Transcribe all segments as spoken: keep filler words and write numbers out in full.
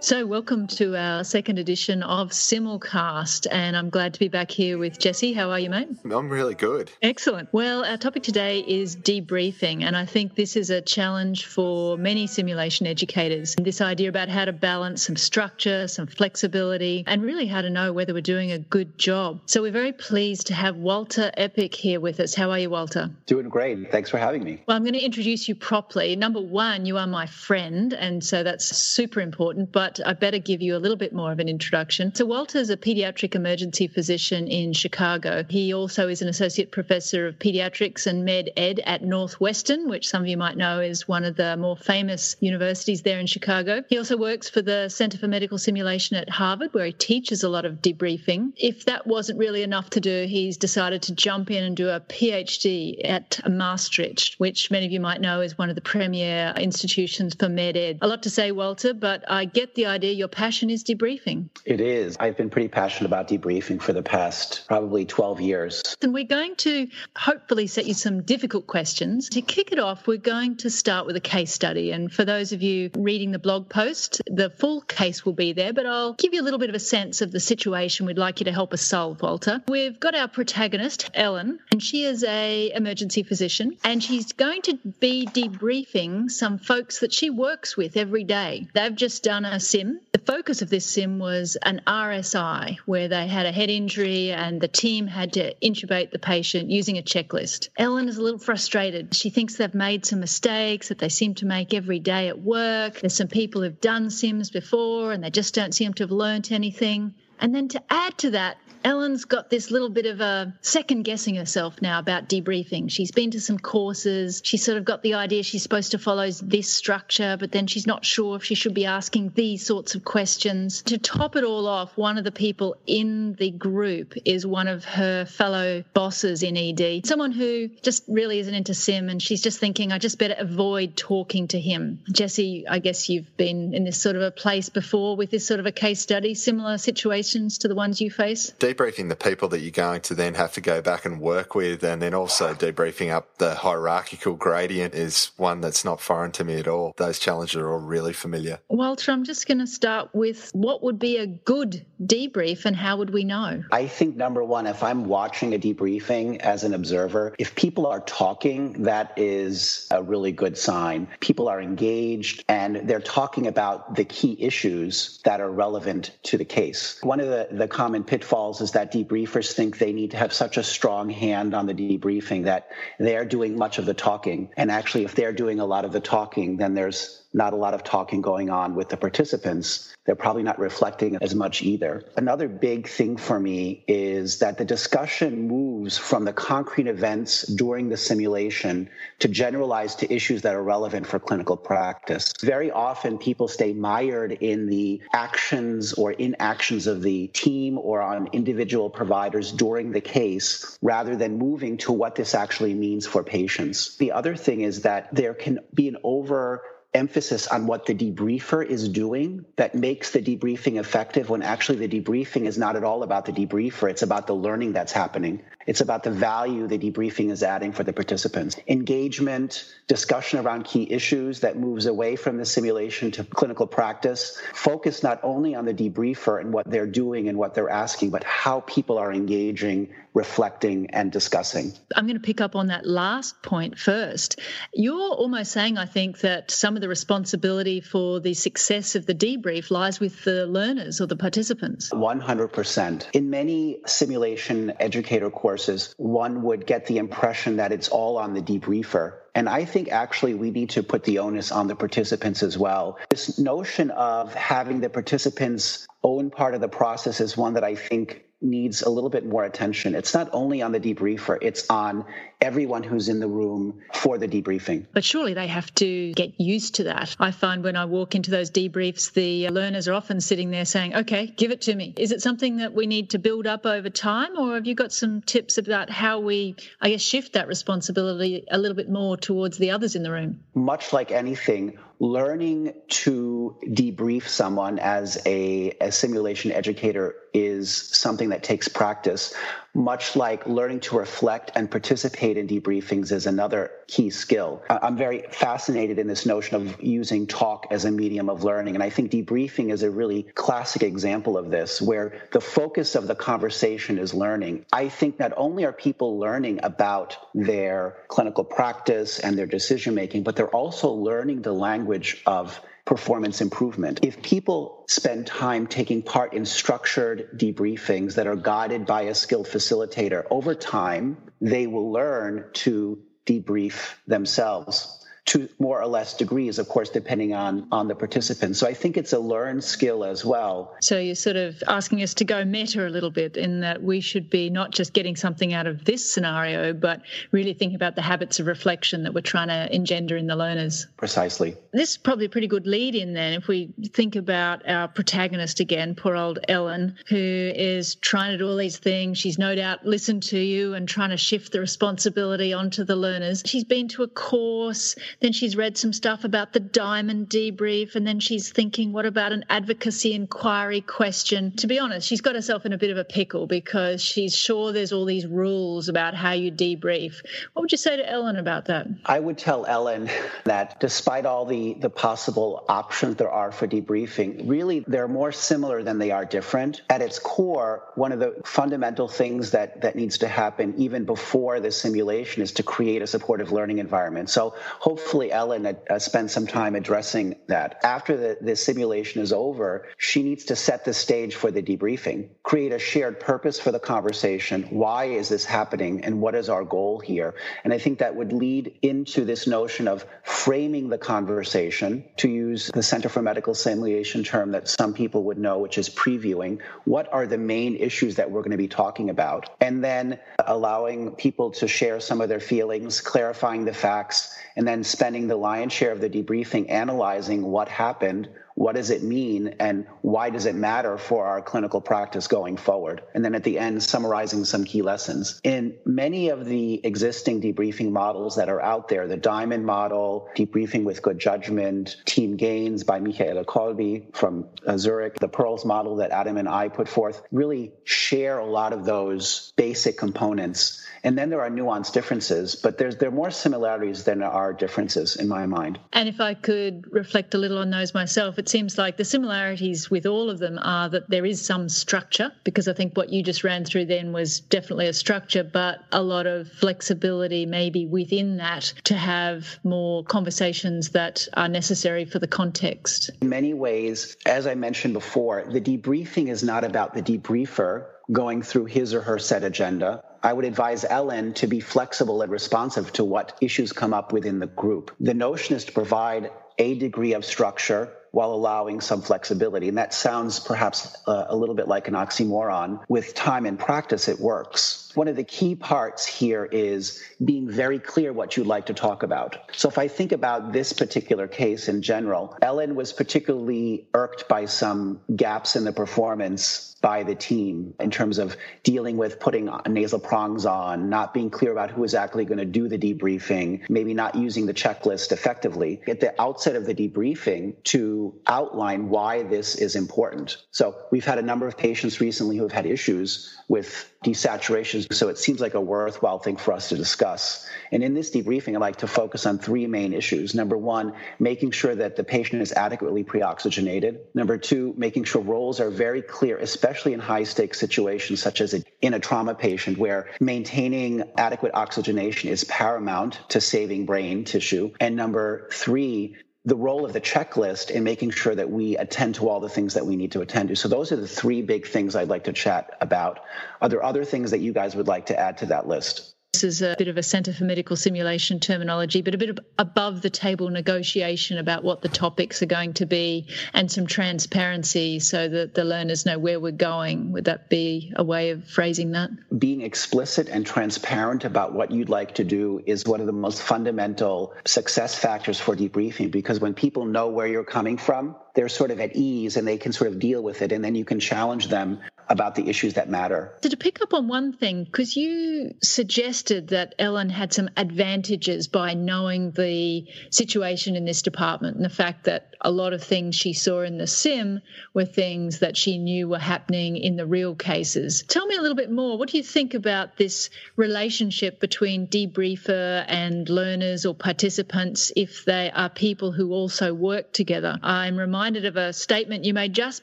So welcome to our second edition of Simulcast, and I'm glad to be back here with Jesse. How are you, mate? I'm really good. Excellent. Well, our topic today is debriefing, and I think this is a challenge for many simulation educators. This idea about how to balance some structure, some flexibility, and really how to know whether we're doing a good job. So we're very pleased to have Walter Eppich here with us. How are you, Walter? Doing great. Thanks for having me. Well, I'm going to introduce you properly. Number one, you are my friend, and so that's super important, but I better give you a little bit more of an introduction. So Walter's a pediatric emergency physician in Chicago. He also is an associate professor of pediatrics and med ed at Northwestern, which some of you might know is one of the more famous universities there in Chicago. He also works for the Center for Medical Simulation at Harvard, where he teaches a lot of debriefing. If that wasn't really enough to do, he's decided to jump in and do a PhD at Maastricht, which many of you might know is one of the premier institutions for med ed. A lot to say, Walter, but I get the idea your passion is debriefing. It is. I've been pretty passionate about debriefing for the past probably twelve years. And we're going to hopefully set you some difficult questions. To kick it off, we're going to start with a case study. And for those of you reading the blog post, the full case will be there, but I'll give you a little bit of a sense of the situation we'd like you to help us solve, Walter. We've got our protagonist, Ellen, and she is an emergency physician, and she's going to be debriefing some folks that she works with every day. They've just done a SIM. The focus of this SIM was an R S I, where they had a head injury and the team had to intubate the patient using a checklist. Ellen is a little frustrated. She thinks they've made some mistakes that they seem to make every day at work. There's some people who've done SIMs before and they just don't seem to have learnt anything. And then to add to that, Ellen's got this little bit of a second-guessing herself now about debriefing. She's been to some courses. She's sort of got the idea she's supposed to follow this structure, but then she's not sure if she should be asking these sorts of questions. To top it all off, one of the people in the group is one of her fellow bosses in E D, someone who just really isn't into SIM, and she's just thinking, I just better avoid talking to him. Jesse, I guess you've been in this sort of a place before with this sort of a case study, similar situations to the ones you face? Debriefing the people that you're going to then have to go back and work with, and then also debriefing up the hierarchical gradient is one that's not foreign to me at all. Those challenges are all really familiar. Walter, I'm just going to start with what would be a good debrief and how would we know? I think, number one, if I'm watching a debriefing as an observer, if people are talking, that is a really good sign. People are engaged and they're talking about the key issues that are relevant to the case. One of the, the common pitfalls is that debriefers think they need to have such a strong hand on the debriefing that they're doing much of the talking. And actually, if they're doing a lot of the talking, then there's not a lot of talking going on with the participants. They're probably not reflecting as much either. Another big thing for me is that the discussion moves from the concrete events during the simulation to generalize to issues that are relevant for clinical practice. Very often people stay mired in the actions or inactions of the team or on individual providers during the case rather than moving to what this actually means for patients. The other thing is that there can be an over emphasis on what the debriefer is doing that makes the debriefing effective when actually the debriefing is not at all about the debriefer. It's about the learning that's happening. It's about the value the debriefing is adding for the participants. Engagement, discussion around key issues that moves away from the simulation to clinical practice. Focus not only on the debriefer and what they're doing and what they're asking, but how people are engaging, reflecting, and discussing. I'm going to pick up on that last point first. You're almost saying, I think, that some of the responsibility for the success of the debrief lies with the learners or the participants. one hundred percent. In many simulation educator courses, one would get the impression that it's all on the debriefer. And I think actually we need to put the onus on the participants as well. This notion of having the participants own part of the process is one that I think needs a little bit more attention. It's not only on the debriefer, it's on everyone who's in the room for the debriefing. But surely they have to get used to that. I find when I walk into those debriefs, the learners are often sitting there saying, okay, give it to me. Is it something that we need to build up over time, or have you got some tips about how we, I guess, shift that responsibility a little bit more towards the others in the room? Much like anything, learning to debrief someone as a, a simulation educator is something that takes practice, much like learning to reflect and participate in debriefings is another key skill. I'm very fascinated in this notion of using talk as a medium of learning, and I think debriefing is a really classic example of this, where the focus of the conversation is learning. I think not only are people learning about their clinical practice and their decision-making, but they're also learning the language of performance improvement. If people spend time taking part in structured debriefings that are guided by a skilled facilitator, over time, they will learn to debrief themselves to more or less degrees, of course, depending on, on the participant. So I think it's a learned skill as well. So you're sort of asking us to go meta a little bit, in that we should be not just getting something out of this scenario, but really thinking about the habits of reflection that we're trying to engender in the learners. Precisely. This is probably a pretty good lead in then, if we think about our protagonist again, poor old Ellen, who is trying to do all these things. She's no doubt listened to you and trying to shift the responsibility onto the learners. She's been to a course. Then she's read some stuff about the Diamond debrief, and then she's thinking, what about an advocacy inquiry question? To be honest, she's got herself in a bit of a pickle because she's sure there's all these rules about how you debrief. What would you say to Ellen about that? I would tell Ellen that despite all the, the possible options there are for debriefing, really they're more similar than they are different. At its core, one of the fundamental things that, that needs to happen even before the simulation is to create a supportive learning environment. So hopefully Hopefully, Ellen uh, spends some time addressing that. After the, the simulation is over, she needs to set the stage for the debriefing, create a shared purpose for the conversation. Why is this happening, and what is our goal here? And I think that would lead into this notion of framing the conversation, to use the Center for Medical Simulation term that some people would know, which is previewing. What are the main issues that we're going to be talking about? And then allowing people to share some of their feelings, clarifying the facts, and then spending the lion's share of the debriefing analyzing what happened, what does it mean, and why does it matter for our clinical practice going forward? And then at the end, summarizing some key lessons. In many of the existing debriefing models that are out there, the Diamond model, Debriefing with Good Judgment, Team Gains by Michaela Kolbe from Zurich, the PEARLS model that Adam and I put forth, really share a lot of those basic components. And then there are nuanced differences, but there's, there are more similarities than there are differences in my mind. And if I could reflect a little on those myself, it seems like the similarities with all of them are that there is some structure, because I think what you just ran through then was definitely a structure, but a lot of flexibility maybe within that to have more conversations that are necessary for the context. In many ways, as I mentioned before, the debriefing is not about the debriefer going through his or her set agenda. I would advise Ellen to be flexible and responsive to what issues come up within the group. The notion is to provide a degree of structure while allowing some flexibility. And that sounds perhaps uh, a little bit like an oxymoron. With time and practice, it works. One of the key parts here is being very clear what you'd like to talk about. So if I think about this particular case in general, Ellen was particularly irked by some gaps in the performance by the team in terms of dealing with putting nasal prongs on, not being clear about who is actually going to do the debriefing, maybe not using the checklist effectively. At the outset of the debriefing, to outline why this is important. So we've had a number of patients recently who have had issues with desaturation, so it seems like a worthwhile thing for us to discuss. And in this debriefing, I like to focus on three main issues. Number one, making sure that the patient is adequately pre-oxygenated. Number two, making sure roles are very clear, especially in high-stakes situations such as in a trauma patient, where maintaining adequate oxygenation is paramount to saving brain tissue. And number three, the role of the checklist in making sure that we attend to all the things that we need to attend to. So those are the three big things I'd like to chat about. Are there other things that you guys would like to add to that list? This is a bit of a Center for Medical Simulation terminology, but a bit of above-the-table negotiation about what the topics are going to be and some transparency so that the learners know where we're going. Would that be a way of phrasing that? Being explicit and transparent about what you'd like to do is one of the most fundamental success factors for debriefing, because when people know where you're coming from, they're sort of at ease and they can sort of deal with it, and then you can challenge them about the issues that matter. So to pick up on one thing, because you suggested that Ellen had some advantages by knowing the situation in this department and the fact that a lot of things she saw in the SIM were things that she knew were happening in the real cases. Tell me a little bit more. What do you think about this relationship between debriefer and learners or participants if they are people who also work together? I'm reminded of a statement you made just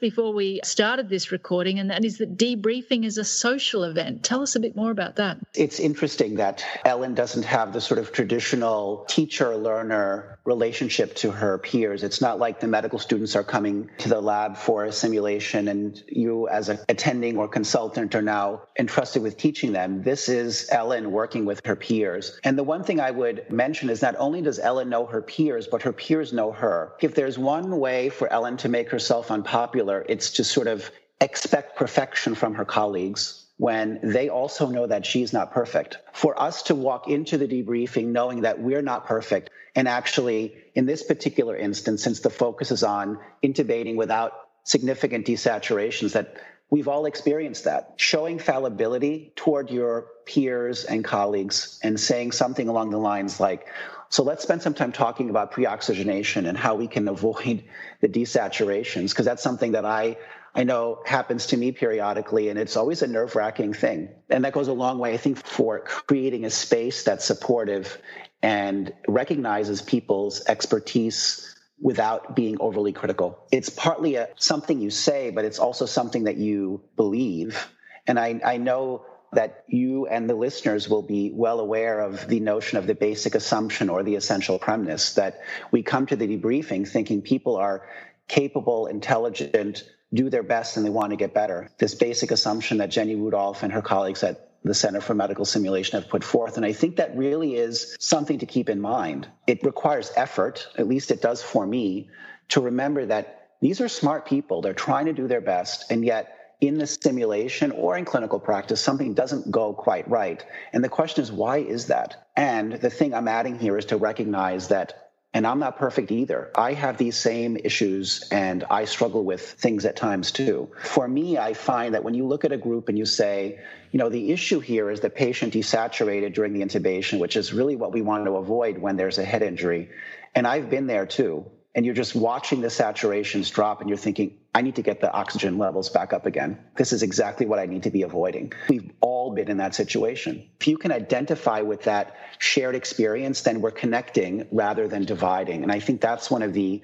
before we started this recording, and that is that debriefing is a social event. Tell us a bit more about that. It's interesting that Ellen doesn't have the sort of traditional teacher-learner relationship to her peers. It's not like the medical students are coming to the lab for a simulation and you as an attending or consultant are now entrusted with teaching them. This is Ellen working with her peers. And the one thing I would mention is not only does Ellen know her peers, but her peers know her. If there's one way for Ellen to make herself unpopular, it's to sort of expect perfection from her colleagues when they also know that she's not perfect. For us to walk into the debriefing knowing that we're not perfect, and actually in this particular instance, since the focus is on intubating without significant desaturations, that we've all experienced that. Showing fallibility toward your peers and colleagues and saying something along the lines like, so let's spend some time talking about pre-oxygenation and how we can avoid the desaturations, because that's something that I I know happens to me periodically, and it's always a nerve-wracking thing. And that goes a long way, I think, for creating a space that's supportive and recognizes people's expertise without being overly critical. It's partly a, something you say, but it's also something that you believe. And I, I know that you and the listeners will be well aware of the notion of the basic assumption or the essential premise that we come to the debriefing thinking people are capable, intelligent, do their best, and they want to get better. This basic assumption that Jenny Rudolph and her colleagues at the Center for Medical Simulation have put forth. And I think that really is something to keep in mind. It requires effort, at least it does for me, to remember that these are smart people. They're trying to do their best, and yet in the simulation or in clinical practice, something doesn't go quite right. And the question is, why is that? And the thing I'm adding here is to recognize that, and I'm not perfect either. I have these same issues, and I struggle with things at times too. For me, I find that when you look at a group and you say, you know, the issue here is the patient desaturated during the intubation, which is really what we want to avoid when there's a head injury. And I've been there too. And you're just watching the saturations drop and you're thinking, I need to get the oxygen levels back up again. This is exactly what I need to be avoiding. We've all been in that situation. If you can identify with that shared experience, then we're connecting rather than dividing. And I think that's one of the,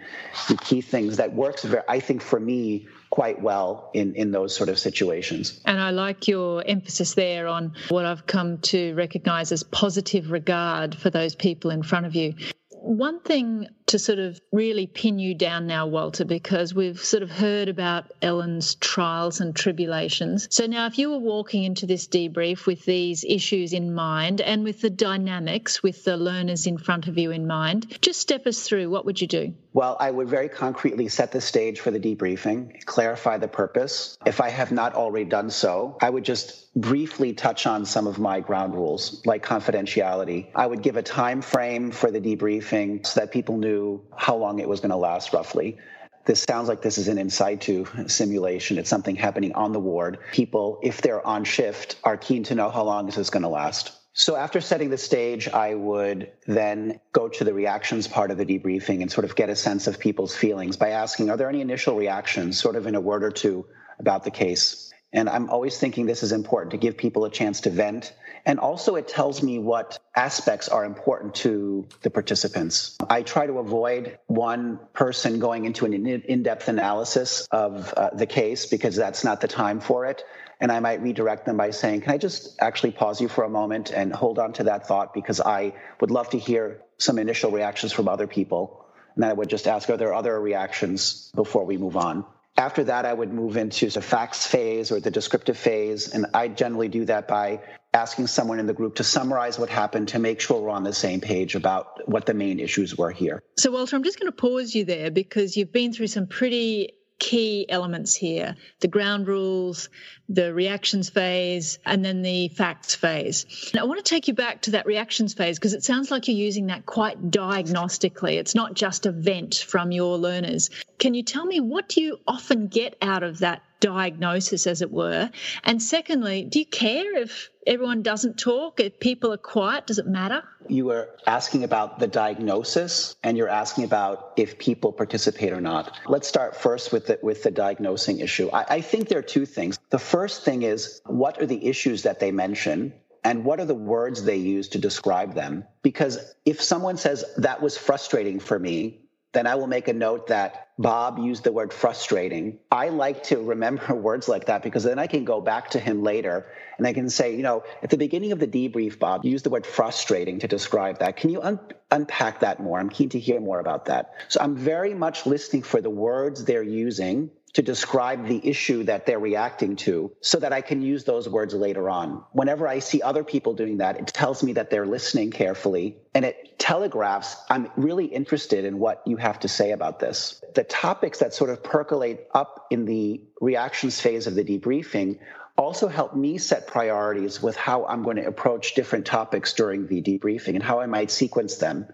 the key things that works, very, I think, for me, quite well in, in those sort of situations. And I like your emphasis there on what I've come to recognize as positive regard for those people in front of you. One thing to sort of really pin you down now, Walter, because we've sort of heard about Ellen's trials and tribulations. So now if you were walking into this debrief with these issues in mind and with the dynamics, with the learners in front of you in mind, just step us through, what would you do? Well, I would very concretely set the stage for the debriefing, clarify the purpose. If I have not already done so, I would just briefly touch on some of my ground rules, like confidentiality. I would give a time frame for the debriefing so that people knew how long it was going to last roughly. This sounds like this is an in situ simulation. It's something happening on the ward. People, if they're on shift, are keen to know how long this is going to last. So after setting the stage, I would then go to the reactions part of the debriefing and sort of get a sense of people's feelings by asking, are there any initial reactions, sort of in a word or two about the case? And I'm always thinking this is important to give people a chance to vent. And also it tells me what aspects are important to the participants. I try to avoid one person going into an in-depth analysis of uh, the case because that's not the time for it. And I might redirect them by saying, can I just actually pause you for a moment and hold on to that thought because I would love to hear some initial reactions from other people. And then I would just ask, are there other reactions before we move on? After that, I would move into the facts phase or the descriptive phase, and I generally do that by asking someone in the group to summarize what happened to make sure we're on the same page about what the main issues were here. So, Walter, I'm just going to pause you there because you've been through some pretty key elements here, the ground rules, the reactions phase, and then the facts phase. Now, I want to take you back to that reactions phase because it sounds like you're using that quite diagnostically. It's not just a vent from your learners. Can you tell me what do you often get out of that diagnosis, as it were? And secondly, do you care if everyone doesn't talk, if people are quiet? Does it matter? You were asking about the diagnosis, and you're asking about if people participate or not. Let's start first with the, with the diagnosing issue. I, I think there are two things. The first thing is, what are the issues that they mention, and what are the words they use to describe them? Because if someone says, that was frustrating for me, then I will make a note that Bob used the word frustrating. I like to remember words like that because then I can go back to him later and I can say, you know, at the beginning of the debrief, Bob, you used the word frustrating to describe that. Can you un- unpack that more? I'm keen to hear more about that. So I'm very much listening for the words they're using to describe the issue that they're reacting to so that I can use those words later on. Whenever I see other people doing that, it tells me that they're listening carefully, and it telegraphs, I'm really interested in what you have to say about this. The topics that sort of percolate up in the reactions phase of the debriefing also help me set priorities with how I'm going to approach different topics during the debriefing and how I might sequence them.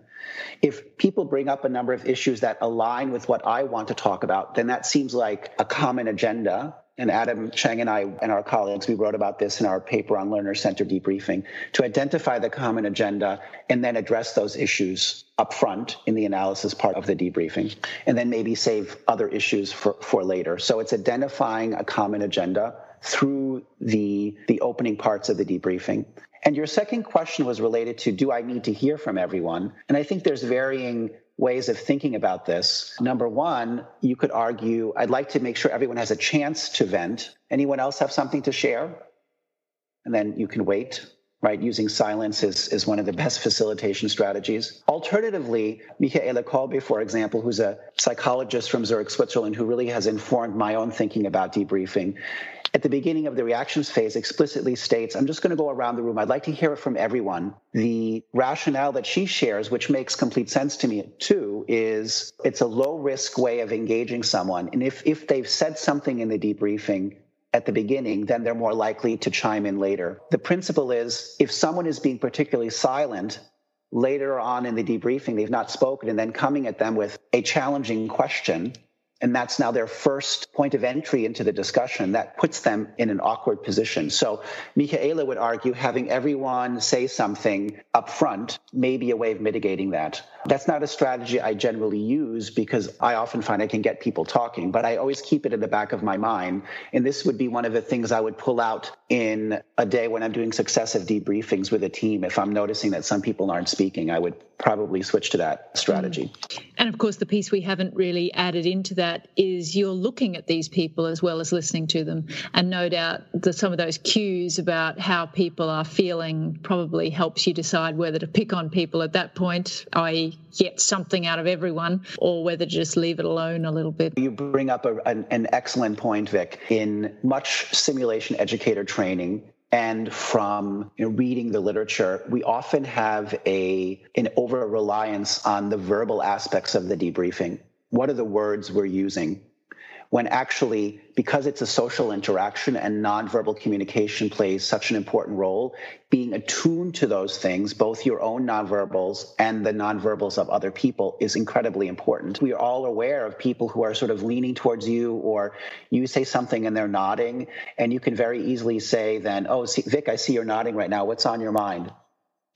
If people bring up a number of issues that align with what I want to talk about, then that seems like a common agenda. And Adam Cheng and I and our colleagues, we wrote about this in our paper on learner-centered debriefing, to identify the common agenda and then address those issues up front in the analysis part of the debriefing, and then maybe save other issues for, for later. So it's identifying a common agenda through the, the opening parts of the debriefing. And your second question was related to, do I need to hear from everyone? And I think there's varying ways of thinking about this. Number one, you could argue, I'd like to make sure everyone has a chance to vent. Anyone else have something to share? And then you can wait, right? Using silence is, is one of the best facilitation strategies. Alternatively, Michaela Kolbe, for example, who's a psychologist from Zurich, Switzerland, who really has informed my own thinking about debriefing, at the beginning of the reactions phase explicitly states, I'm just going to go around the room. I'd like to hear it from everyone. The rationale that she shares, which makes complete sense to me too, is it's a low-risk way of engaging someone. And if, if they've said something in the debriefing at the beginning, then they're more likely to chime in later. The principle is, if someone is being particularly silent later on in the debriefing, they've not spoken, and then coming at them with a challenging question, and that's now their first point of entry into the discussion, that puts them in an awkward position. So Michaela would argue having everyone say something up front may be a way of mitigating that. That's not a strategy I generally use because I often find I can get people talking, but I always keep it in the back of my mind. And this would be one of the things I would pull out in a day when I'm doing successive debriefings with a team. If I'm noticing that some people aren't speaking, I would probably switch to that strategy. And of course, the piece we haven't really added into that is you're looking at these people as well as listening to them. And no doubt that some of those cues about how people are feeling probably helps you decide whether to pick on people at that point, that is get something out of everyone, or whether to just leave it alone a little bit. You bring up a, an, an excellent point, Vic. In much simulation educator training and from you know, reading the literature, we often have a an over-reliance on the verbal aspects of the debriefing. What are the words we're using? When actually, because it's a social interaction and nonverbal communication plays such an important role, being attuned to those things, both your own nonverbals and the nonverbals of other people, is incredibly important. We are all aware of people who are sort of leaning towards you, or you say something and they're nodding, and you can very easily say then, oh, see, Vic, I see you're nodding right now. What's on your mind?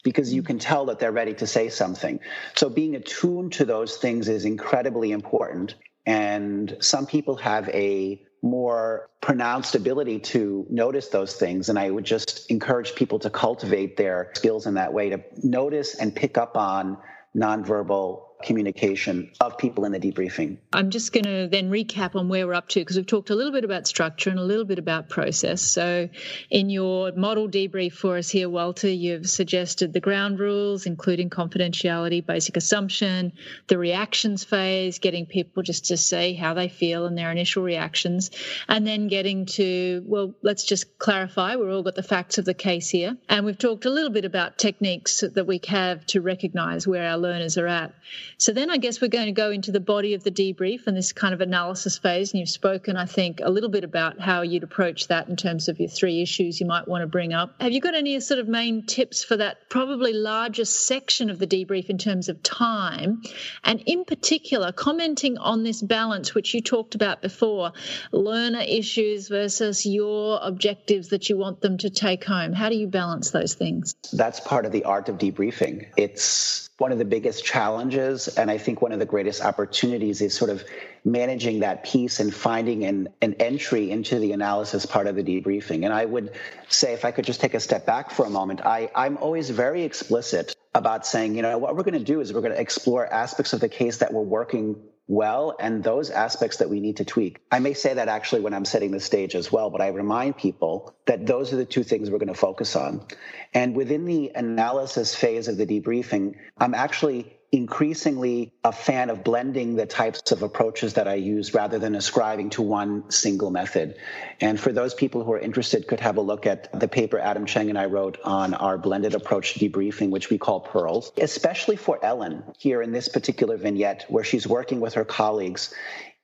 Because you can tell that they're ready to say something. So being attuned to those things is incredibly important. And some people have a more pronounced ability to notice those things. And I would just encourage people to cultivate their skills in that way, to notice and pick up on nonverbal communication of people in the debriefing. I'm just going to then recap on where we're up to, because we've talked a little bit about structure and a little bit about process. So in your model debrief for us here, Walter, you've suggested the ground rules, including confidentiality, basic assumption, the reactions phase, getting people just to say how they feel and their initial reactions, and then getting to, well, let's just clarify, we've all got the facts of the case here. And we've talked a little bit about techniques that we have to recognize where our learners are at. So then I guess we're going to go into the body of the debrief and this kind of analysis phase. And you've spoken, I think, a little bit about how you'd approach that in terms of your three issues you might want to bring up. Have you got any sort of main tips for that probably largest section of the debrief in terms of time? And in particular, commenting on this balance, which you talked about before, learner issues versus your objectives that you want them to take home. How do you balance those things? That's part of the art of debriefing. It's one of the biggest challenges, and I think one of the greatest opportunities, is sort of managing that piece and finding an, an entry into the analysis part of the debriefing. And I would say, if I could just take a step back for a moment, I, I'm always very explicit about saying, you know, what we're going to do is we're going to explore aspects of the case that we're working well and those aspects that we need to tweak. I may say that actually when I'm setting the stage as well, but I remind people that those are the two things we're going to focus on. And within the analysis phase of the debriefing, I'm actually increasingly a fan of blending the types of approaches that I use rather than ascribing to one single method. And for those people who are interested, could have a look at the paper Adam Cheng and I wrote on our blended approach to debriefing, which we call PEARLS, especially for Ellen here in this particular vignette where she's working with her colleagues,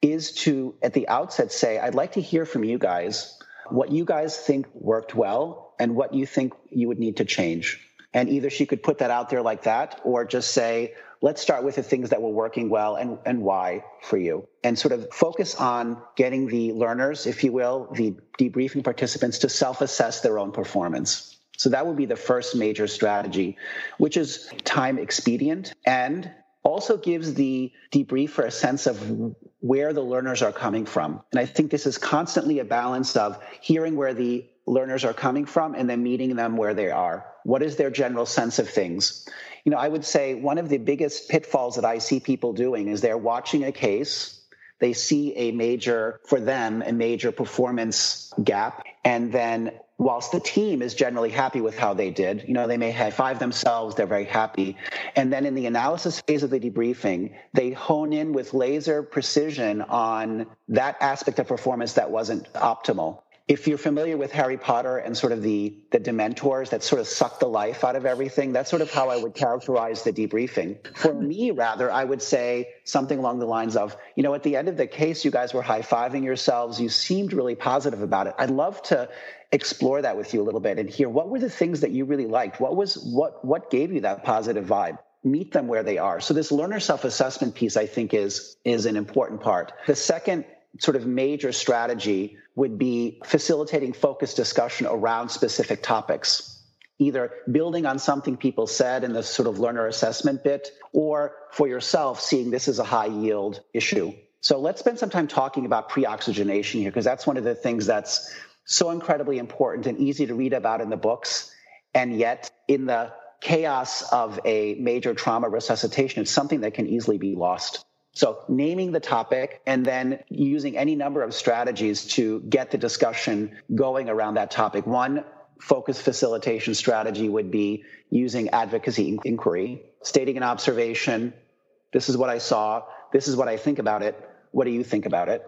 is to, at the outset, say, I'd like to hear from you guys what you guys think worked well and what you think you would need to change. And either she could put that out there like that or just say, let's start with the things that were working well and, and why for you, and sort of focus on getting the learners, if you will, the debriefing participants, to self-assess their own performance. So that would be the first major strategy, which is time expedient and also gives the debriefer a sense of where the learners are coming from. And I think this is constantly a balance of hearing where the learners are coming from and then meeting them where they are. What is their general sense of things? You know, I would say one of the biggest pitfalls that I see people doing is they're watching a case, they see a major, for them, a major performance gap, and then whilst the team is generally happy with how they did, you know, they may high five themselves, they're very happy. And then in the analysis phase of the debriefing, they hone in with laser precision on that aspect of performance that wasn't optimal. If you're familiar with Harry Potter and sort of the, the Dementors that sort of suck the life out of everything, that's sort of how I would characterize the debriefing. For me, rather, I would say something along the lines of, you know, at the end of the case, you guys were high-fiving yourselves. You seemed really positive about it. I'd love to explore that with you a little bit and hear what were the things that you really liked? What was what what gave you that positive vibe? Meet them where they are. So this learner self-assessment piece, I think, is is an important part. The second sort of major strategy would be facilitating focused discussion around specific topics, either building on something people said in the sort of learner assessment bit, or for yourself seeing this as a high yield issue. So let's spend some time talking about pre-oxygenation here, because that's one of the things that's so incredibly important and easy to read about in the books. And yet in the chaos of a major trauma resuscitation, it's something that can easily be lost. So naming the topic and then using any number of strategies to get the discussion going around that topic. One focus facilitation strategy would be using advocacy inquiry, stating an observation. This is what I saw. This is what I think about it. What do you think about it?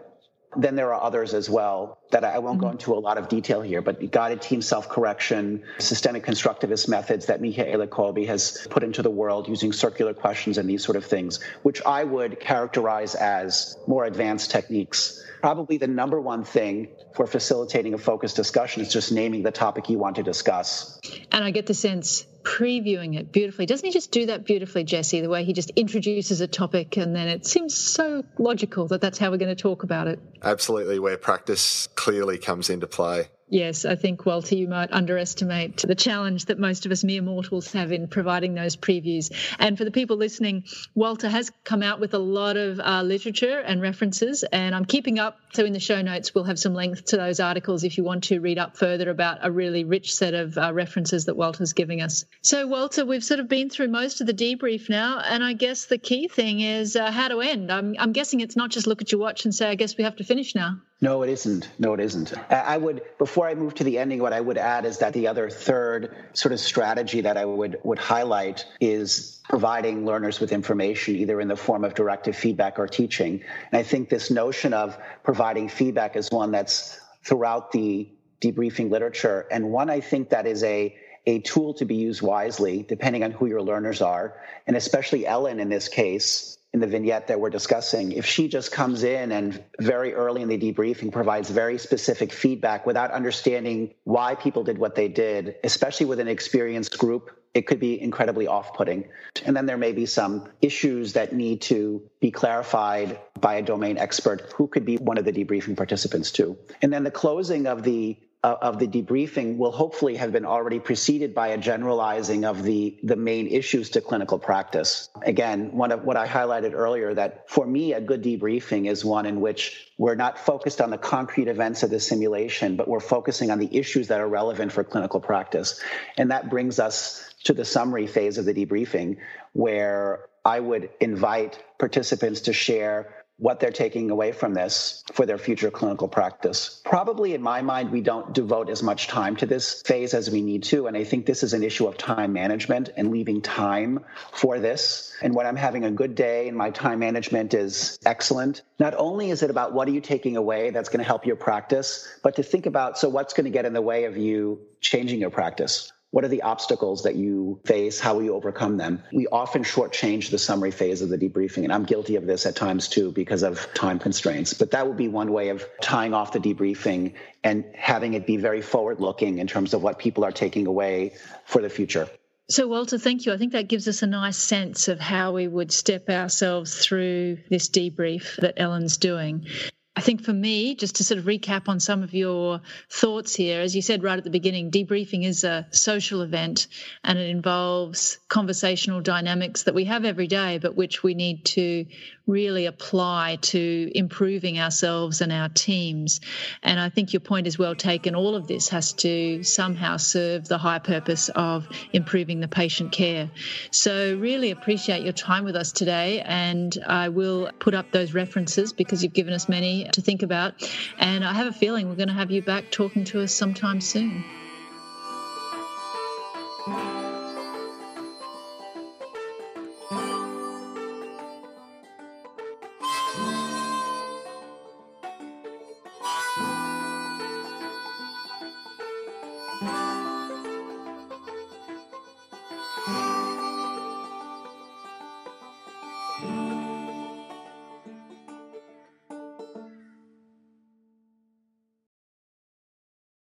Then there are others as well that I won't mm-hmm. go into a lot of detail here, but guided team self-correction, systemic constructivist methods that Michaela Kolbe has put into the world using circular questions and these sort of things, which I would characterize as more advanced techniques. Probably the number one thing for facilitating a focused discussion is just naming the topic you want to discuss. And I get the sense previewing it beautifully. Doesn't he just do that beautifully, Jesse, the way he just introduces a topic and then it seems so logical that that's how we're going to talk about it? Absolutely, where practice clearly comes into play. Yes, I think, Walter, you might underestimate the challenge that most of us mere mortals have in providing those previews. And for the people listening, Walter has come out with a lot of uh, literature and references, and I'm keeping up. So in the show notes, we'll have some links to those articles if you want to read up further about a really rich set of uh, references that Walter's giving us. So, Walter, we've sort of been through most of the debrief now, and I guess the key thing is uh, how to end. I'm, I'm guessing it's not just look at your watch and say, I guess we have to finish now. No, it isn't. No, it isn't. I would, before I move to the ending, what I would add is that the other third sort of strategy that I would, would highlight is providing learners with information, either in the form of directive feedback or teaching. And I think this notion of providing feedback is one that's throughout the debriefing literature, and one I think that is a a tool to be used wisely, depending on who your learners are, and especially Ellen in this case, in the vignette that we're discussing. If she just comes in and very early in the debriefing provides very specific feedback without understanding why people did what they did, especially with an experienced group, it could be incredibly off-putting. And then there may be some issues that need to be clarified by a domain expert who could be one of the debriefing participants too. And then the closing of the of the debriefing will hopefully have been already preceded by a generalizing of the, the main issues to clinical practice. Again, one of what I highlighted earlier, that for me, a good debriefing is one in which we're not focused on the concrete events of the simulation, but we're focusing on the issues that are relevant for clinical practice. And that brings us to the summary phase of the debriefing, where I would invite participants to share what they're taking away from this for their future clinical practice. Probably, in my mind, we don't devote as much time to this phase as we need to, and I think this is an issue of time management and leaving time for this. And when I'm having a good day and my time management is excellent, not only is it about what are you taking away that's going to help your practice, but to think about, so what's going to get in the way of you changing your practice? What are the obstacles that you face? How will you overcome them? We often shortchange the summary phase of the debriefing, and I'm guilty of this at times too because of time constraints. But that would be one way of tying off the debriefing and having it be very forward-looking in terms of what people are taking away for the future. So, Walter, thank you. I think that gives us a nice sense of how we would step ourselves through this debrief that Ellen's doing. I think for me, just to sort of recap on some of your thoughts here, as you said right at the beginning, debriefing is a social event and it involves conversational dynamics that we have every day, but which we need to really apply to improving ourselves and our teams. And I think your point is well taken. All of this has to somehow serve the high purpose of improving the patient care. So really appreciate your time with us today. And I will put up those references because you've given us many to think about, and I have a feeling we're going to have you back talking to us sometime soon.